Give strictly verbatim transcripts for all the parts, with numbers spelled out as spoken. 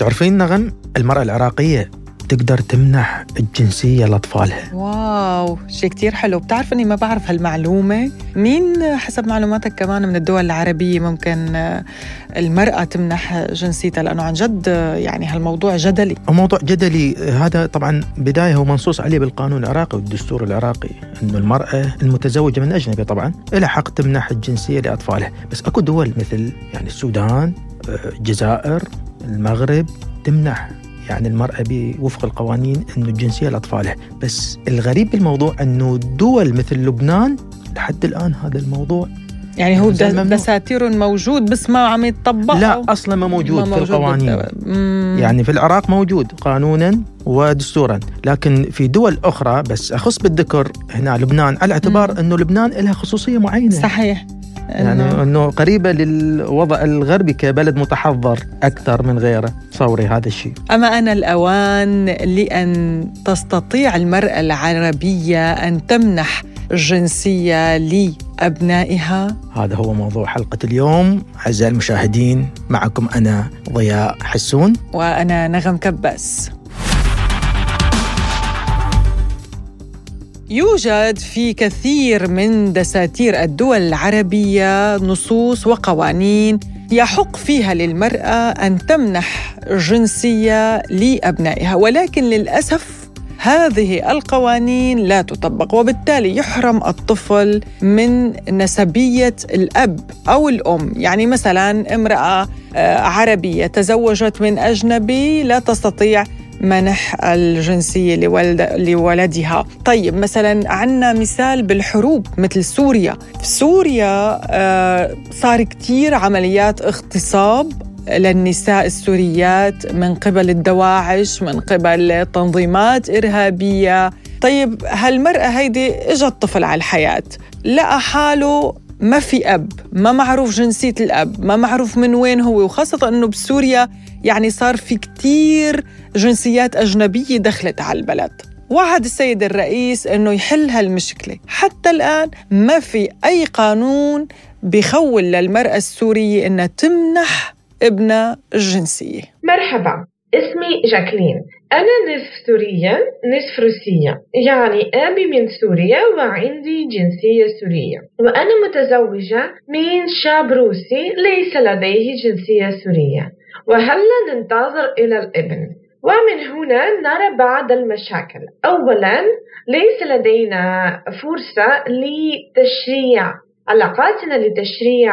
تعرفين نغم المرأة العراقية تقدر تمنح الجنسية لأطفالها. واو شيء كتير حلو. بتعرف أني ما بعرف هالمعلومة. مين حسب معلوماتك كمان من الدول العربية ممكن المرأة تمنح جنسيتها؟ لأنه عن جد يعني هالموضوع جدلي. موضوع جدلي هذا طبعا بداية هو منصوص عليه بالقانون العراقي والدستور العراقي أنه المرأة المتزوجة من أجنبي طبعا لها حق تمنح الجنسية لأطفالها، بس أكو دول مثل يعني السودان، الجزائر، المغرب تمنح يعني المرأة بوفق القوانين أنه الجنسية لأطفالها. بس الغريب بالموضوع أنه دول مثل لبنان لحد الآن هذا الموضوع يعني هو دساتير موجود بس ما عم يتطبق، لا أصلا ما موجود, ما موجود في القوانين. يعني في العراق موجود قانونا ودستورا، لكن في دول أخرى بس أخص بالذكر هنا لبنان، على اعتبار أنه لبنان لها خصوصية معينة. صحيح يعني أنه قريبة للوضع الغربي كبلد متحضر أكثر من غيره. صوري هذا الشيء. أما أنا الأوان لأن تستطيع المرأة العربية أن تمنح الجنسية لأبنائها. هذا هو موضوع حلقة اليوم أعزائي المشاهدين. معكم أنا ضياء حسون وأنا نغم كباس. يوجد في كثير من دساتير الدول العربية نصوص وقوانين يحق فيها للمرأة أن تمنح جنسية لأبنائها، ولكن للأسف هذه القوانين لا تطبق، وبالتالي يحرم الطفل من نسبية الأب أو الأم. يعني مثلاً امرأة عربية تزوجت من أجنبي لا تستطيع منح الجنسية لولدها. طيب مثلا عنا مثال بالحروب مثل سوريا. في سوريا صار كتير عمليات اغتصاب للنساء السوريات من قبل الدواعش، من قبل تنظيمات إرهابية. طيب هالمرأة هيدي اجت طفل على الحياة، لقى حاله ما في أب، ما معروف جنسية الأب، ما معروف من وين هو، وخاصة أنه بسوريا يعني صار في كتير جنسيات أجنبية دخلت على البلد. وعد السيد الرئيس أنه يحل هالمشكلة، حتى الآن ما في أي قانون بيخول للمرأة السورية أنها تمنح ابنها الجنسية. مرحبا، اسمي جاكلين، أنا نصف سورية نصف روسية، يعني أبي من سوريا وعندي جنسية سورية، وأنا متزوجة من شاب روسي ليس لديه جنسية سورية، وهلا ننتظر إلى الابن، ومن هنا نرى بعض المشاكل. أولا ليس لدينا فرصة لتشريع علاقاتنا، لتشريع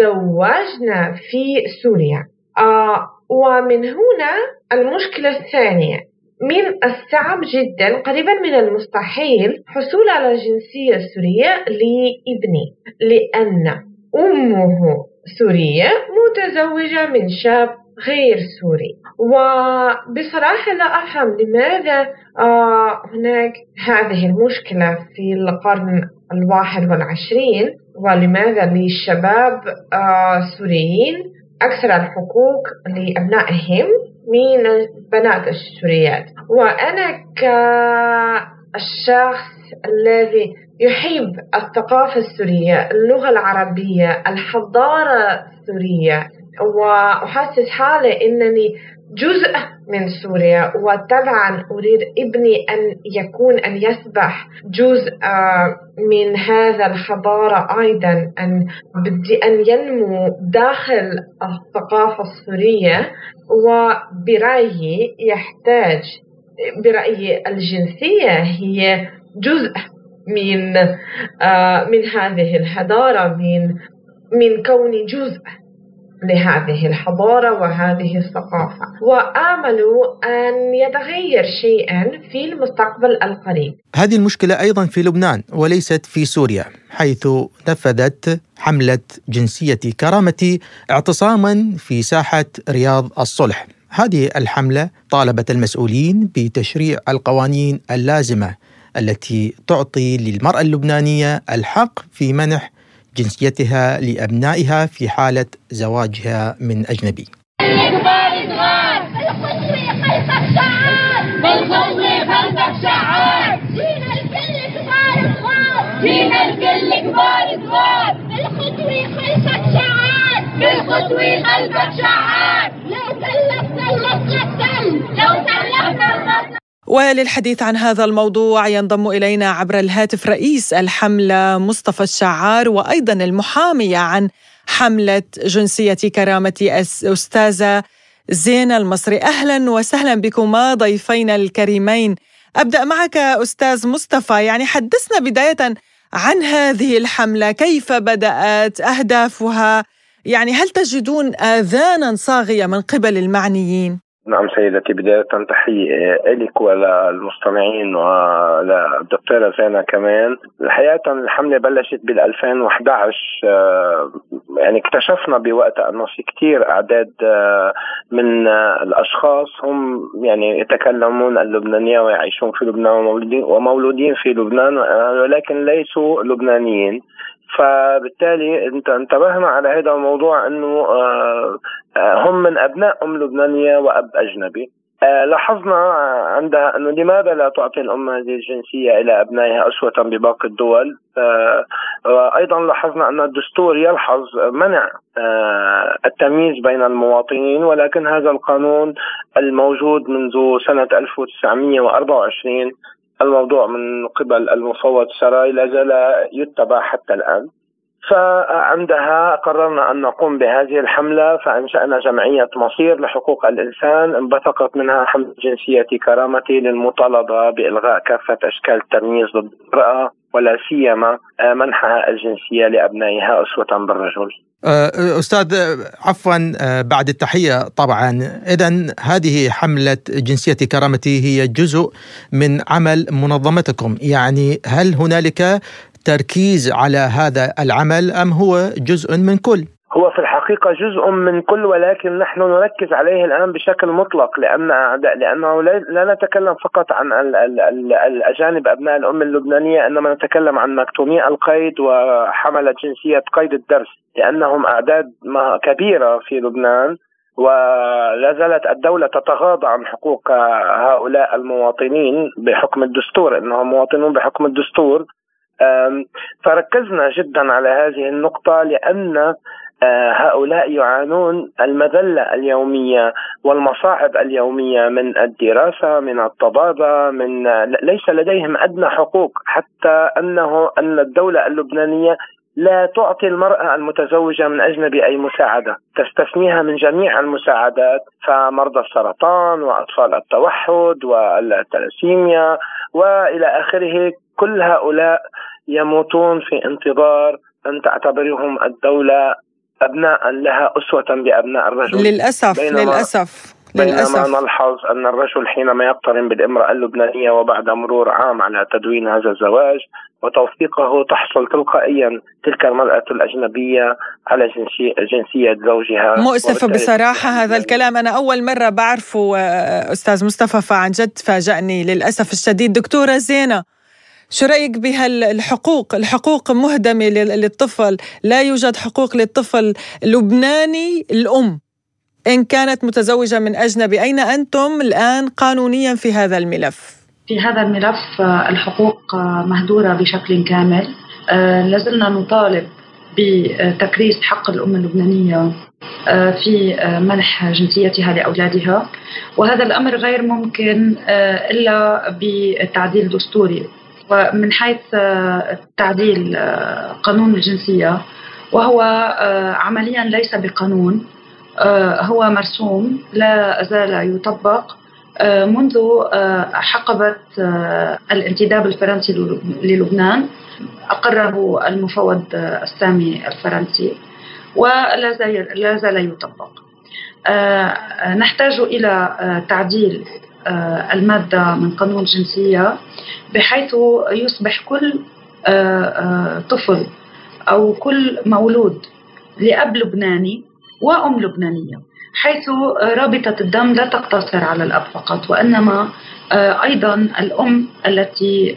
زواجنا في سوريا. آه ومن هنا المشكلة الثانية، من الصعب جدا قريبا من المستحيل حصول على جنسية سورية لابني لأن أمه سورية متزوجة من شاب غير سوري. وبصراحة لا أفهم لماذا آه هناك هذه المشكلة في القرن الواحد والعشرين، ولماذا للشباب آه سوريين أكثر الحقوق لأبنائهم من البنات السوريات. وأنا كالشخص الذي يحب الثقافة السورية، اللغة العربية، الحضارة السورية، وأحسس حالي أنني جزء من سوريا، وطبعا أريد ابني أن يكون أن يصبح جزء من هذا الحضارة أيضا، أن بدي أن ينمو داخل الثقافة السورية. وبرأيي يحتاج برأيي الجنسية هي جزء من من هذه الحضارة، من من كوني جزء لهذه الحضارة وهذه الثقافة، وآمل أن يتغير شيئا في المستقبل القريب. هذه المشكلة أيضا في لبنان وليست في سوريا، حيث نفذت حملة جنسيتي كرامتي اعتصاما في ساحة رياض الصلح. هذه الحملة طالبت المسؤولين بتشريع القوانين اللازمة التي تعطي للمرأة اللبنانية الحق في منح جنسيتها لأبنائها في حالة زواجها من أجنبي. وللحديث عن هذا الموضوع ينضم إلينا عبر الهاتف رئيس الحملة مصطفى الشعار وأيضا المحامية عن حملة جنسيتي كرامتي أستاذة زينة المصري. أهلا وسهلا بكما ضيفينا الكريمين. أبدأ معك أستاذ مصطفى، يعني حدثنا بداية عن هذه الحملة، كيف بدأت، أهدافها، يعني هل تجدون آذانا صاغية من قبل المعنيين؟ نعم سيدتي، بداية تحية إلك وللمستمعين وللدكتورة زينة كمان. الحقيقة الحملة بلشت بالألفين وأحد عشر، يعني اكتشفنا بوقتها أنه في كتير أعداد من الأشخاص هم يعني يتكلمون اللبنانية ويعيشون في لبنان ومولودين في لبنان ولكن ليسوا لبنانيين. فبالتالي انتبهنا على هذا الموضوع أنه هم من أبناء أم لبنانية وأب أجنبي. لاحظنا عندها أنه لماذا لا تعطي الأم هذه الجنسية إلى أبنائها أسوة بباقي الدول. وأيضا لاحظنا أن الدستور يلحظ منع التمييز بين المواطنين، ولكن هذا القانون الموجود منذ سنة ألف وتسعمئة وأربعة وعشرين الموضوع من قبل المفوض سراي لا زال يتبع حتى الآن. فعندها قررنا أن نقوم بهذه الحملة، فأنشأنا جمعية مصير لحقوق الإنسان انبثقت منها حملة جنسيتي كرامتي للمطالبة بإلغاء كافة أشكال التمييز ضد المرأة ولا سيما منحها الجنسية لأبنائها أسوة بالرجل. أستاذ عفوا بعد التحية طبعا، إذن هذه حملة جنسيتي كرامتي هي جزء من عمل منظمتكم، يعني هل هنالك تركيز على هذا العمل أم هو جزء من كل؟ هو في الحقيقة جزء من كل، ولكن نحن نركز عليه الآن بشكل مطلق لأن لأنه لا نتكلم فقط عن الأجانب أبناء الأم اللبنانية، إنما نتكلم عن مكتومي القيد وحملة جنسية قيد الدرس لأنهم أعداد كبيرة في لبنان ولا زالت الدولة تتغاضى عن حقوق هؤلاء المواطنين بحكم الدستور، إنهم مواطنون بحكم الدستور. فركزنا جدا على هذه النقطة لأن هؤلاء يعانون المذلة اليومية والمصاعب اليومية من الدراسة، من الطبابة، من ليس لديهم أدنى حقوق، حتى أنه أن الدولة اللبنانية لا تعطي المرأة المتزوجة من أجنبي أي مساعدة، تستثنيها من جميع المساعدات، فمرضى السرطان وأطفال التوحد والتلاسيميا وإلى آخره، كل هؤلاء يموتون في انتظار أن تعتبرهم الدولة أبناء لها أسوة بأبناء الرجل. للأسف بينما للأسف بينما نلحظ أن الرجل حينما يقترن بالامرأة اللبنانية وبعد مرور عام على تدوين هذا الزواج وتوثيقه تحصل تلقائيا تلك المرأة الأجنبية على جنسية زوجها. مؤسف بصراحة هذا الكلام، أنا أول مرة بعرفه أستاذ مصطفى، فعن جد فاجأني للأسف الشديد. دكتورة زينة، شو رأيك بهالحقوق؟ الحقوق مهدمة للطفل، لا يوجد حقوق للطفل اللبناني الأم إن كانت متزوجة من أجنبي. أين أنتم الآن قانونيا في هذا الملف؟ في هذا الملف الحقوق مهدورة بشكل كامل. لازلنا نطالب بتكريس حق الأم اللبنانية في منح جنسيتها لأولادها، وهذا الأمر غير ممكن إلا بتعديل دستوري، ومن حيث تعديل قانون الجنسية، وهو عمليا ليس بقانون، هو مرسوم لا زال يطبق منذ حقبة الانتداب الفرنسي للبنان، أقره المفوض السامي الفرنسي ولا زال يطبق. نحتاج إلى تعديل المادة من قانون الجنسية بحيث يصبح كل طفل أو كل مولود لأب لبناني وأم لبنانية، حيث رابطة الدم لا تقتصر على الأب فقط، وإنما أيضا الأم التي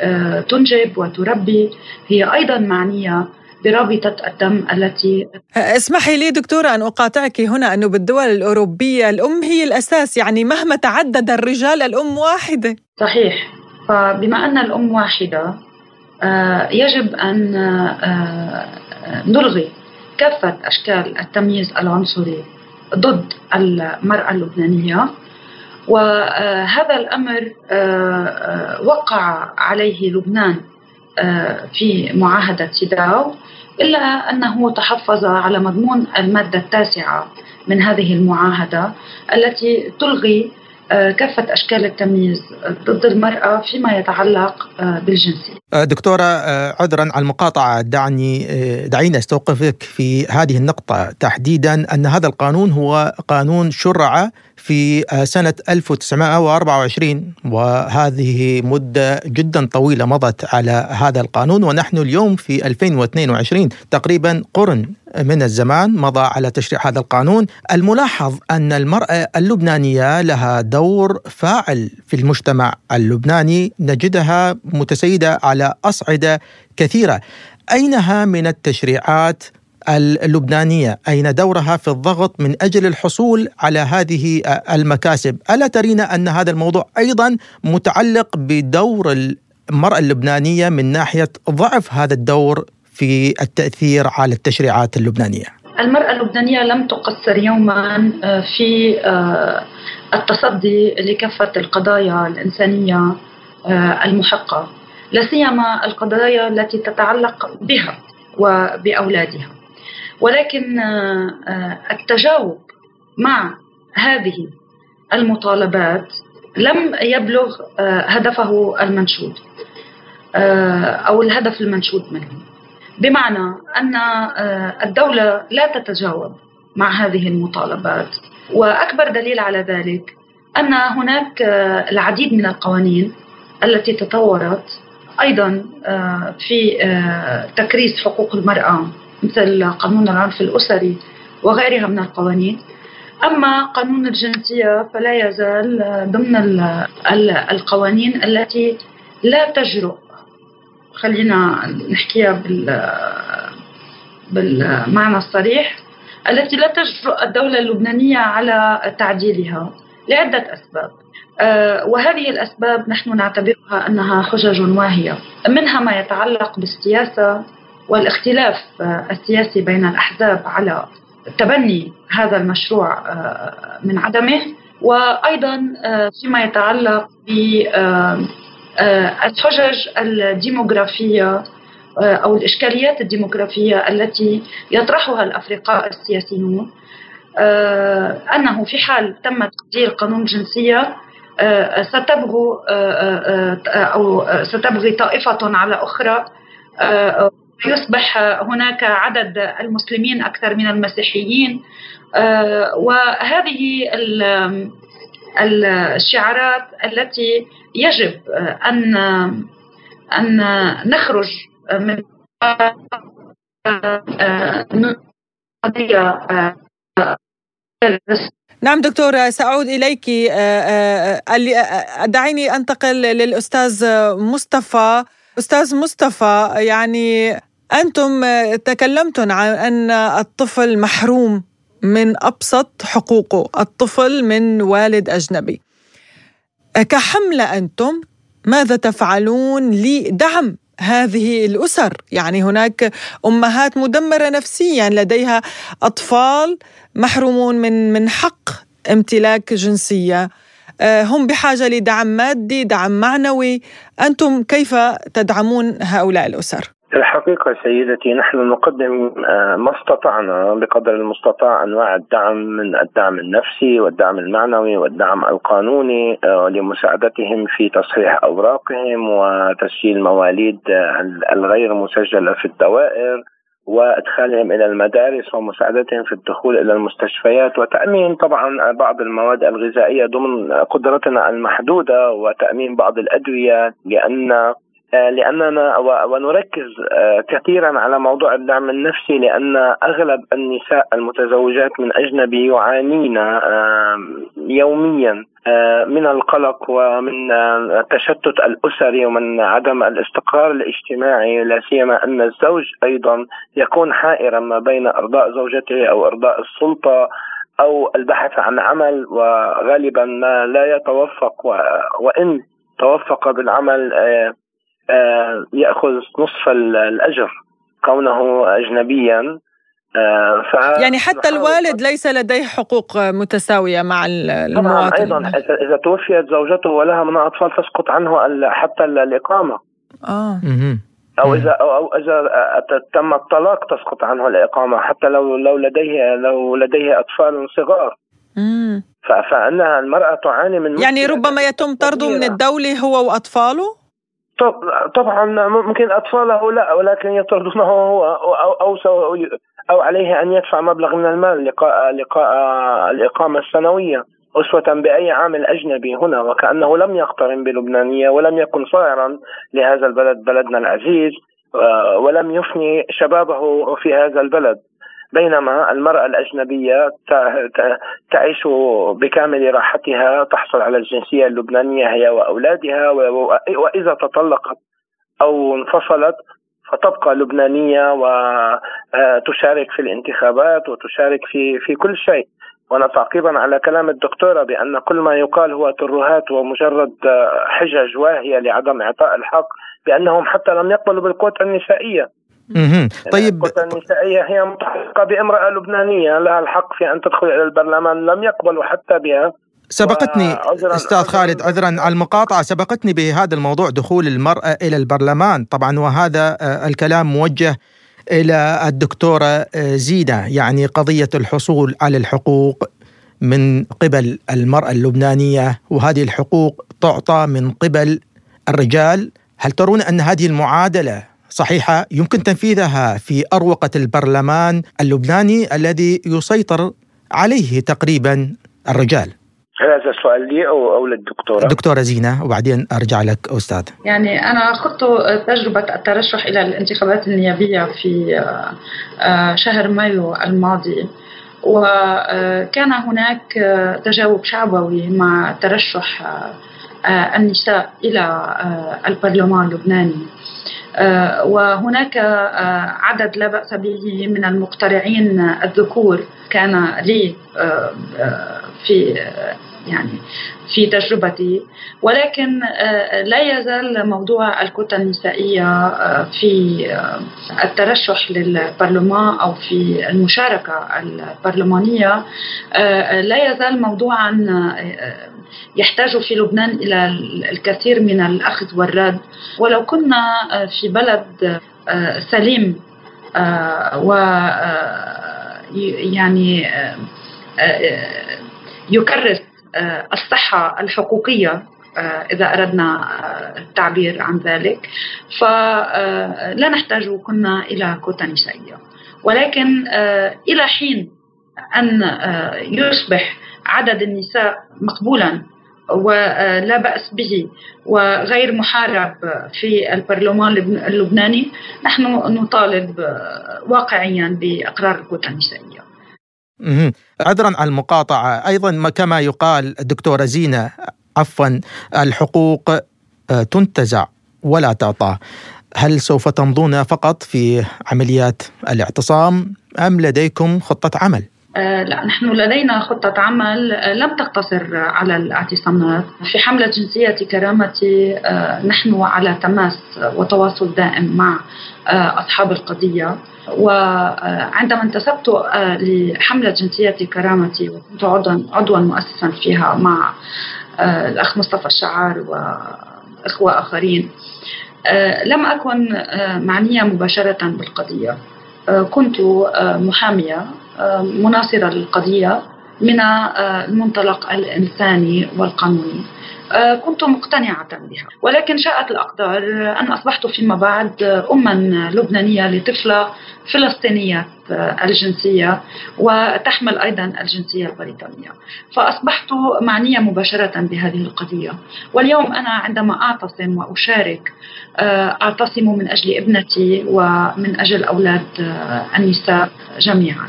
تنجب وتربي هي أيضا معنية برابطة الدم التي. اسمحي لي دكتورة أن أقاطعك هنا، أنه بالدول الأوروبية الأم هي الأساس، يعني مهما تعدد الرجال الأم واحدة. صحيح، فبما أن الأم واحدة يجب أن نلغي كافة أشكال التمييز العنصري ضد المرأة اللبنانية، وهذا الأمر وقع عليه لبنان في معاهدة سيداو، إلا أنه تحفظ على مضمون المادة التاسعة من هذه المعاهدة التي تلغي كافة أشكال التمييز ضد المرأة فيما يتعلق بالجنسية. دكتورة، عذراً على المقاطعة، دعني دعيني أستوقفك في هذه النقطة تحديداً، أن هذا القانون هو قانون شرع في سنة ألف وتسعمائة وأربعة وعشرين، وهذه مدة جداً طويلة مضت على هذا القانون، ونحن اليوم في ألفين واثنين وعشرين، تقريباً قرن من الزمان مضى على تشريع هذا القانون. الملاحظ أن المرأة اللبنانية لها دور فاعل في المجتمع اللبناني، نجدها متسيدة على أصعدة كثيرة. أينها من التشريعات اللبنانية؟ أين دورها في الضغط من أجل الحصول على هذه المكاسب؟ ألا ترين أن هذا الموضوع أيضا متعلق بدور المرأة اللبنانية من ناحية ضعف هذا الدور في التأثير على التشريعات اللبنانية؟ المرأة اللبنانية لم تقصر يوما في التصدي لكافة القضايا الإنسانية المحقة، لا سيما القضايا التي تتعلق بها وبأولادها، ولكن التجاوب مع هذه المطالبات لم يبلغ هدفه المنشود أو الهدف المنشود منه، بمعنى أن الدولة لا تتجاوب مع هذه المطالبات. وأكبر دليل على ذلك أن هناك العديد من القوانين التي تطورت أيضا في تكريس حقوق المرأة، مثل قانون العنف الأسري وغيرها من القوانين. أما قانون الجنسية فلا يزال ضمن القوانين التي لا تجرؤ، خلينا نحكيها بالمعنى الصريح، التي لا تجرؤ الدولة اللبنانية على تعديلها لعدة أسباب، وهذه الأسباب نحن نعتبرها أنها حجج واهية، منها ما يتعلق بالسياسة والاختلاف السياسي بين الأحزاب على تبني هذا المشروع من عدمه، وأيضا فيما يتعلق بالحجج الديموغرافية أو الإشكاليات الديموغرافية التي يطرحها الأفرقاء السياسيون، أنه في حال تم تعديل قانون الجنسية ستبغي أو ستبغي طائفة على أخرى، يصبح هناك عدد المسلمين أكثر من المسيحيين، وهذه الشعارات التي يجب أن أن نخرج من قضية. نعم دكتورة، سأعود إليك. دعيني أنتقل للأستاذ مصطفى. أستاذ مصطفى، يعني أنتم تكلمتم عن أن الطفل محروم من أبسط حقوقه، الطفل من والد أجنبي. كحملة أنتم ماذا تفعلون لدعم هذه الأسر؟ يعني هناك أمهات مدمرة نفسيا، لديها أطفال محرومون من من حق امتلاك جنسية، هم بحاجة لدعم مادي، دعم معنوي. أنتم كيف تدعمون هؤلاء الأسر؟ الحقيقة سيدتي، نحن نقدم ما استطعنا بقدر المستطاع، أنواع الدعم، من الدعم النفسي والدعم المعنوي والدعم القانوني، لمساعدتهم في تصحيح أوراقهم وتسجيل مواليد الغير مسجلة في الدوائر، وادخالهم الى المدارس، ومساعدتهم في الدخول الى المستشفيات، وتامين طبعا بعض المواد الغذائيه ضمن قدرتنا المحدوده، وتامين بعض الادويه، لان لاننا ونركز كثيرا على موضوع الدعم النفسي، لان اغلب النساء المتزوجات من اجنبي يعانين يوميا من القلق ومن التشتت الأسري ومن عدم الاستقرار الاجتماعي، لا سيما أن الزوج أيضا يكون حائرا ما بين إرضاء زوجته أو إرضاء السلطة أو البحث عن عمل، وغالبا ما لا يتوفق، وإن توفق بالعمل يأخذ نصف الأجر كونه أجنبيا. ف... يعني حتى الوالد ليس لديه حقوق متساوية مع المواطن. أيضا إذا توفيت زوجته ولها من أطفال تسقط عنه حتى الإقامة. آه. أو إذا أو إذا تم الطلاق تسقط عنه الإقامة حتى لو لو لديه لو لديه أطفال صغار. مم. فإنها المرأة تعاني من يعني ربما يتم طرده من الدولة هو وأطفاله. طبعا ممكن أطفاله لا، ولكن يطردونه هو أو أو أو عليه أن يدفع مبلغ من المال لقاء لقاء الإقامة السنوية أسوة بأي عامل أجنبي هنا، وكأنه لم يقترن بلبنانية ولم يكن صاعرا لهذا البلد بلدنا العزيز، ولم يفني شبابه في هذا البلد، بينما المرأة الأجنبية تعيش بكامل راحتها، تحصل على الجنسية اللبنانية هي وأولادها، وإذا تطلقت أو انفصلت فتبقى لبنانية وتشارك في الانتخابات وتشارك في في كل شيء. وأنا تعقيبا على كلام الدكتورة بأن كل ما يقال هو ترهات ومجرد حجج واهية لعدم إعطاء الحق، بأنهم حتى لم يقبلوا بالكوتا النسائية. طيب الكوتا النسائية هي متحققة بامرأة لبنانية لها الحق في أن تدخل إلى البرلمان، لم يقبلوا حتى بها. سبقتني أستاذ خالد، عذرا على المقاطعة، سبقتني بهذا الموضوع دخول المرأة إلى البرلمان طبعا، وهذا الكلام موجه إلى الدكتورة زينة، يعني قضية الحصول على الحقوق من قبل المرأة اللبنانية، وهذه الحقوق تعطى من قبل الرجال. هل ترون أن هذه المعادلة صحيحة يمكن تنفيذها في أروقة البرلمان اللبناني الذي يسيطر عليه تقريبا الرجال؟ هذا السؤال لي أو أو للدكتورة؟ الدكتورة زينة، وبعدين أرجع لك أستاذ. يعني أنا خضت تجربة الترشح إلى الانتخابات النيابية في شهر مايو الماضي، وكان هناك تجاوب شعبوي مع ترشح النساء إلى البرلمان اللبناني، وهناك عدد لا بأس به من المقترعين الذكور كان لي في يعني في تجربتي، ولكن لا يزال موضوع الكوتا النسائية في الترشح للبرلمان أو في المشاركة البرلمانية لا يزال موضوعا يحتاج في لبنان إلى الكثير من الأخذ والرد. ولو كنا في بلد سليم و يعني يكرس الصحة الحقوقية إذا أردنا التعبير عن ذلك، فلا نحتاج كنا إلى كوتا نسائية، ولكن إلى حين أن يصبح عدد النساء مقبولا ولا بأس به وغير محارب في البرلمان اللبناني، نحن نطالب واقعيا بإقرار الكوتا النسائية. عذرا على المقاطعة، أيضا كما يقال الدكتورة زينة عفوا، الحقوق تنتزع ولا تعطى، هل سوف تمضون فقط في عمليات الاعتصام أم لديكم خطة عمل؟ آه لا، نحن لدينا خطة عمل آه لم تقتصر على الاعتصامات. في حملة جنسيتي كرامتي آه نحن على تماس وتواصل دائم مع آه أصحاب القضية، وعندما انتسبت آه لحملة جنسيتي كرامتي وكنت عضوا مؤسسا فيها مع آه الأخ مصطفى الشعار وإخوة آخرين، آه لم أكن آه معنية مباشرة بالقضية، آه كنت آه محامية مناصرة للقضية من المنطلق الإنساني والقانوني، كنت مقتنعة بها. ولكن شاءت الأقدار أن أصبحت فيما بعد أما لبنانية لطفلة فلسطينية الجنسية وتحمل أيضا الجنسية البريطانية، فأصبحت معنية مباشرة بهذه القضية. واليوم أنا عندما أعتصم وأشارك أعتصم من أجل ابنتي ومن أجل أولاد النساء جميعا.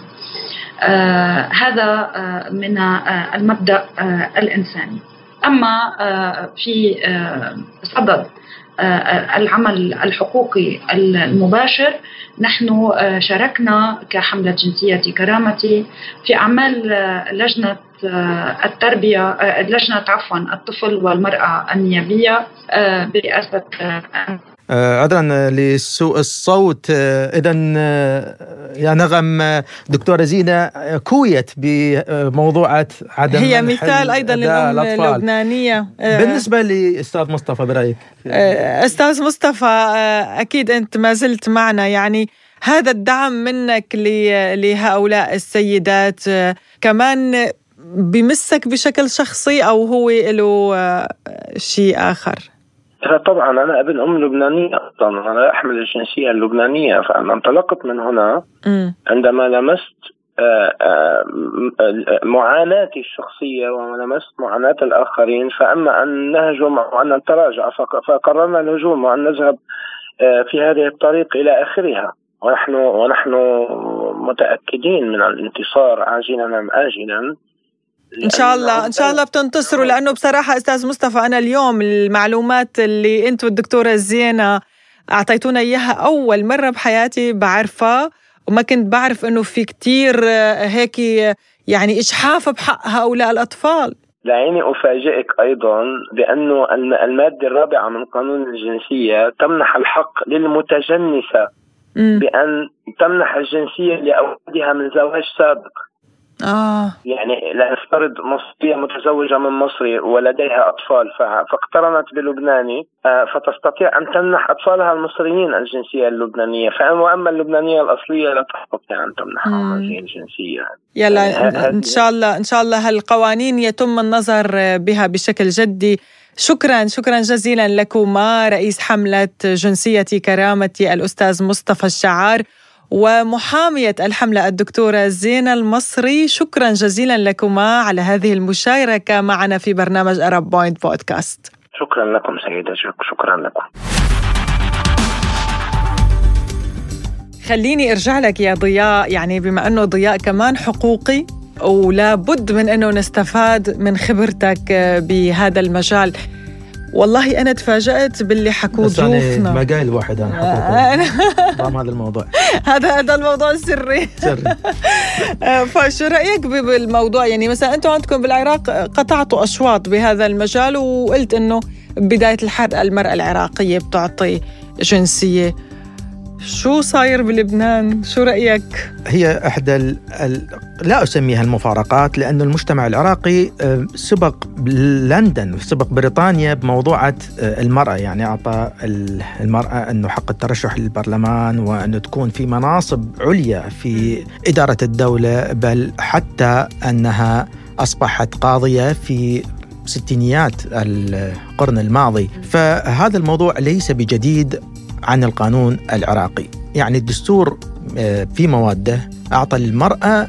آه هذا آه من آه المبدأ آه الإنساني. أما آه في آه صدد آه العمل الحقوقي المباشر، نحن آه شاركنا كحملة جنسيتي كرامتي في أعمال آه لجنة آه التربية آه لجنة عفوا الطفل والمرأة النيابية آه برئاسة آه عذرا لسوء الصوت. إذا يا نغم دكتورة زينة كويت بموضوعات عدم هي مثال أيضا للأم اللبنانية. بالنسبة لأستاذ مصطفى برأيك؟ أستاذ مصطفى أكيد أنت ما زلت معنا، يعني هذا الدعم منك لهؤلاء السيدات كمان بمسك بشكل شخصي أو هو له شيء آخر؟ طبعا أنا ابن أم لبنانية أصلا، أنا أحمل الجنسية اللبنانية، فأنا انطلقت من هنا عندما لمست معاناتي الشخصية ولمست معاناة الآخرين، فأما أن نهجم أو أن نتراجع فقررنا الهجوم وأن نذهب في هذه الطريق إلى آخرها، ونحن ونحن متأكدين من الانتصار عاجلا أم آجلا إن شاء الله. إن شاء الله بتنتصروا، لأنه بصراحة أستاذ مصطفى أنا اليوم المعلومات اللي أنت والدكتورة زينة أعطيتونا إياها أول مرة بحياتي بعرفها، وما كنت بعرف أنه في كتير هيك يعني إجحاف بحق هؤلاء الأطفال. لعيني أفاجئك أيضا بأنه المادة الرابعة من قانون الجنسية تمنح الحق للمتجنسة بأن تمنح الجنسية لأولادها من زواج سابق. آه. يعني لنفترض مصرية متزوجة من مصري ولديها أطفال فاقترنت بلبناني، فتستطيع أن تمنح أطفالها المصريين الجنسية اللبنانية، وأما اللبنانية الأصلية لا تستطيع أن تمنحها هذه الجنسية. يلا يعني إن شاء الله إن شاء الله هالقوانين يتم النظر بها بشكل جدي. شكرا شكرا جزيلا لكما رئيس حملة جنسيتي كرامتي الأستاذ مصطفى الشعار ومحامية الحملة الدكتورة زينة المصري، شكرا جزيلا لكما على هذه المشاركة معنا في برنامج أرب بوينت بودكاست. شكرا لكم سيدة، شكرا لكم. خليني أرجع لك يا ضياء، يعني بما أنه ضياء كمان حقوقي ولا بد من أنه نستفاد من خبرتك بهذا المجال. والله أنا تفاجأت باللي حكوه ضيوفنا، مجال واحد أنا حكوه طعم هذا الموضوع، هذا هذا الموضوع سري سري فشو رأيك بالموضوع؟ يعني مثلا أنتوا عندكم بالعراق قطعتوا أشواط بهذا المجال، وقلت أنه بداية الحرق المرأة العراقية بتعطي جنسية، شو صاير بلبنان؟ شو رأيك؟ هي أحدى ال... ال... لا أسميها المفارقات، لأن المجتمع العراقي سبق لندن سبق بريطانيا بموضوعة المرأة، يعني أعطى المرأة أنه حق الترشح للبرلمان وأنه تكون في مناصب عليا في إدارة الدولة، بل حتى أنها أصبحت قاضية في ستينيات القرن الماضي. فهذا الموضوع ليس بجديد عن القانون العراقي، يعني الدستور في مواده أعطى للمرأة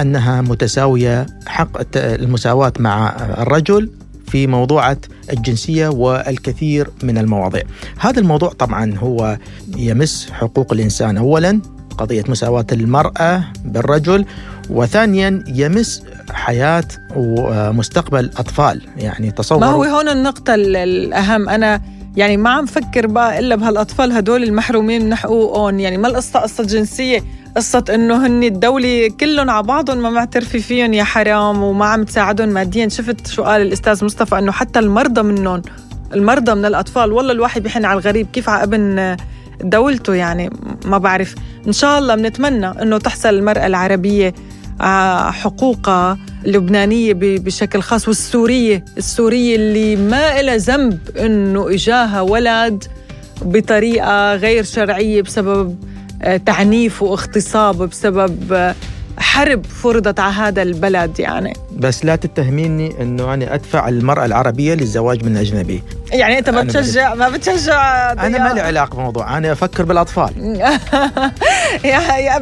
أنها متساوية، حق المساواة مع الرجل في موضوعة الجنسية والكثير من المواضيع. هذا الموضوع طبعا هو يمس حقوق الإنسان، أولا قضية مساواة المرأة بالرجل، وثانيا يمس حياة ومستقبل الأطفال. يعني تصور ما هو هون النقطة الأهم، أنا يعني ما عم فكر بقى إلا بهالأطفال هدول المحرومين من حقوقهم، يعني ما القصة قصة جنسية، قصة إنه هن الدولة كلهم على بعضهم ما معترفي فيهم يا حرام وما عم تساعدهم ماديا. شفت شو قال الأستاذ مصطفى إنه حتى المرضى منهم، المرضى من الأطفال، والله الواحد بيحن على الغريب كيف على ابن دولته. يعني ما بعرف، إن شاء الله بنتمنى إنه تحصل المرأة العربية حقوقها اللبنانية بشكل خاص، والسورية السورية اللي ما إلها ذنب إنه إجاها ولد بطريقة غير شرعية بسبب تعنيف واغتصاب بسبب حرب فرضت على هذا البلد. يعني بس لا تتهميني إنه أنا أدفع المرأة العربية للزواج من أجنبي، يعني أنت بتشجع ما بتشجع ديار. أنا ما لي علاقة بموضوع، أنا أفكر بالأطفال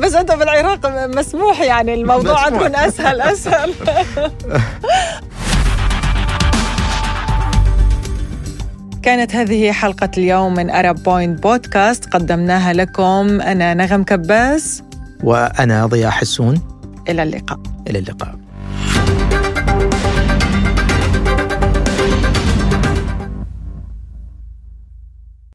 بس أنت بالعراق مسموح، يعني الموضوع عندكم أسهل أسهل كانت هذه حلقة اليوم من أرب بوينت بودكاست، قدمناها لكم أنا نغم كباس وأنا ضياء حسون. إلى اللقاء إلى اللقاء.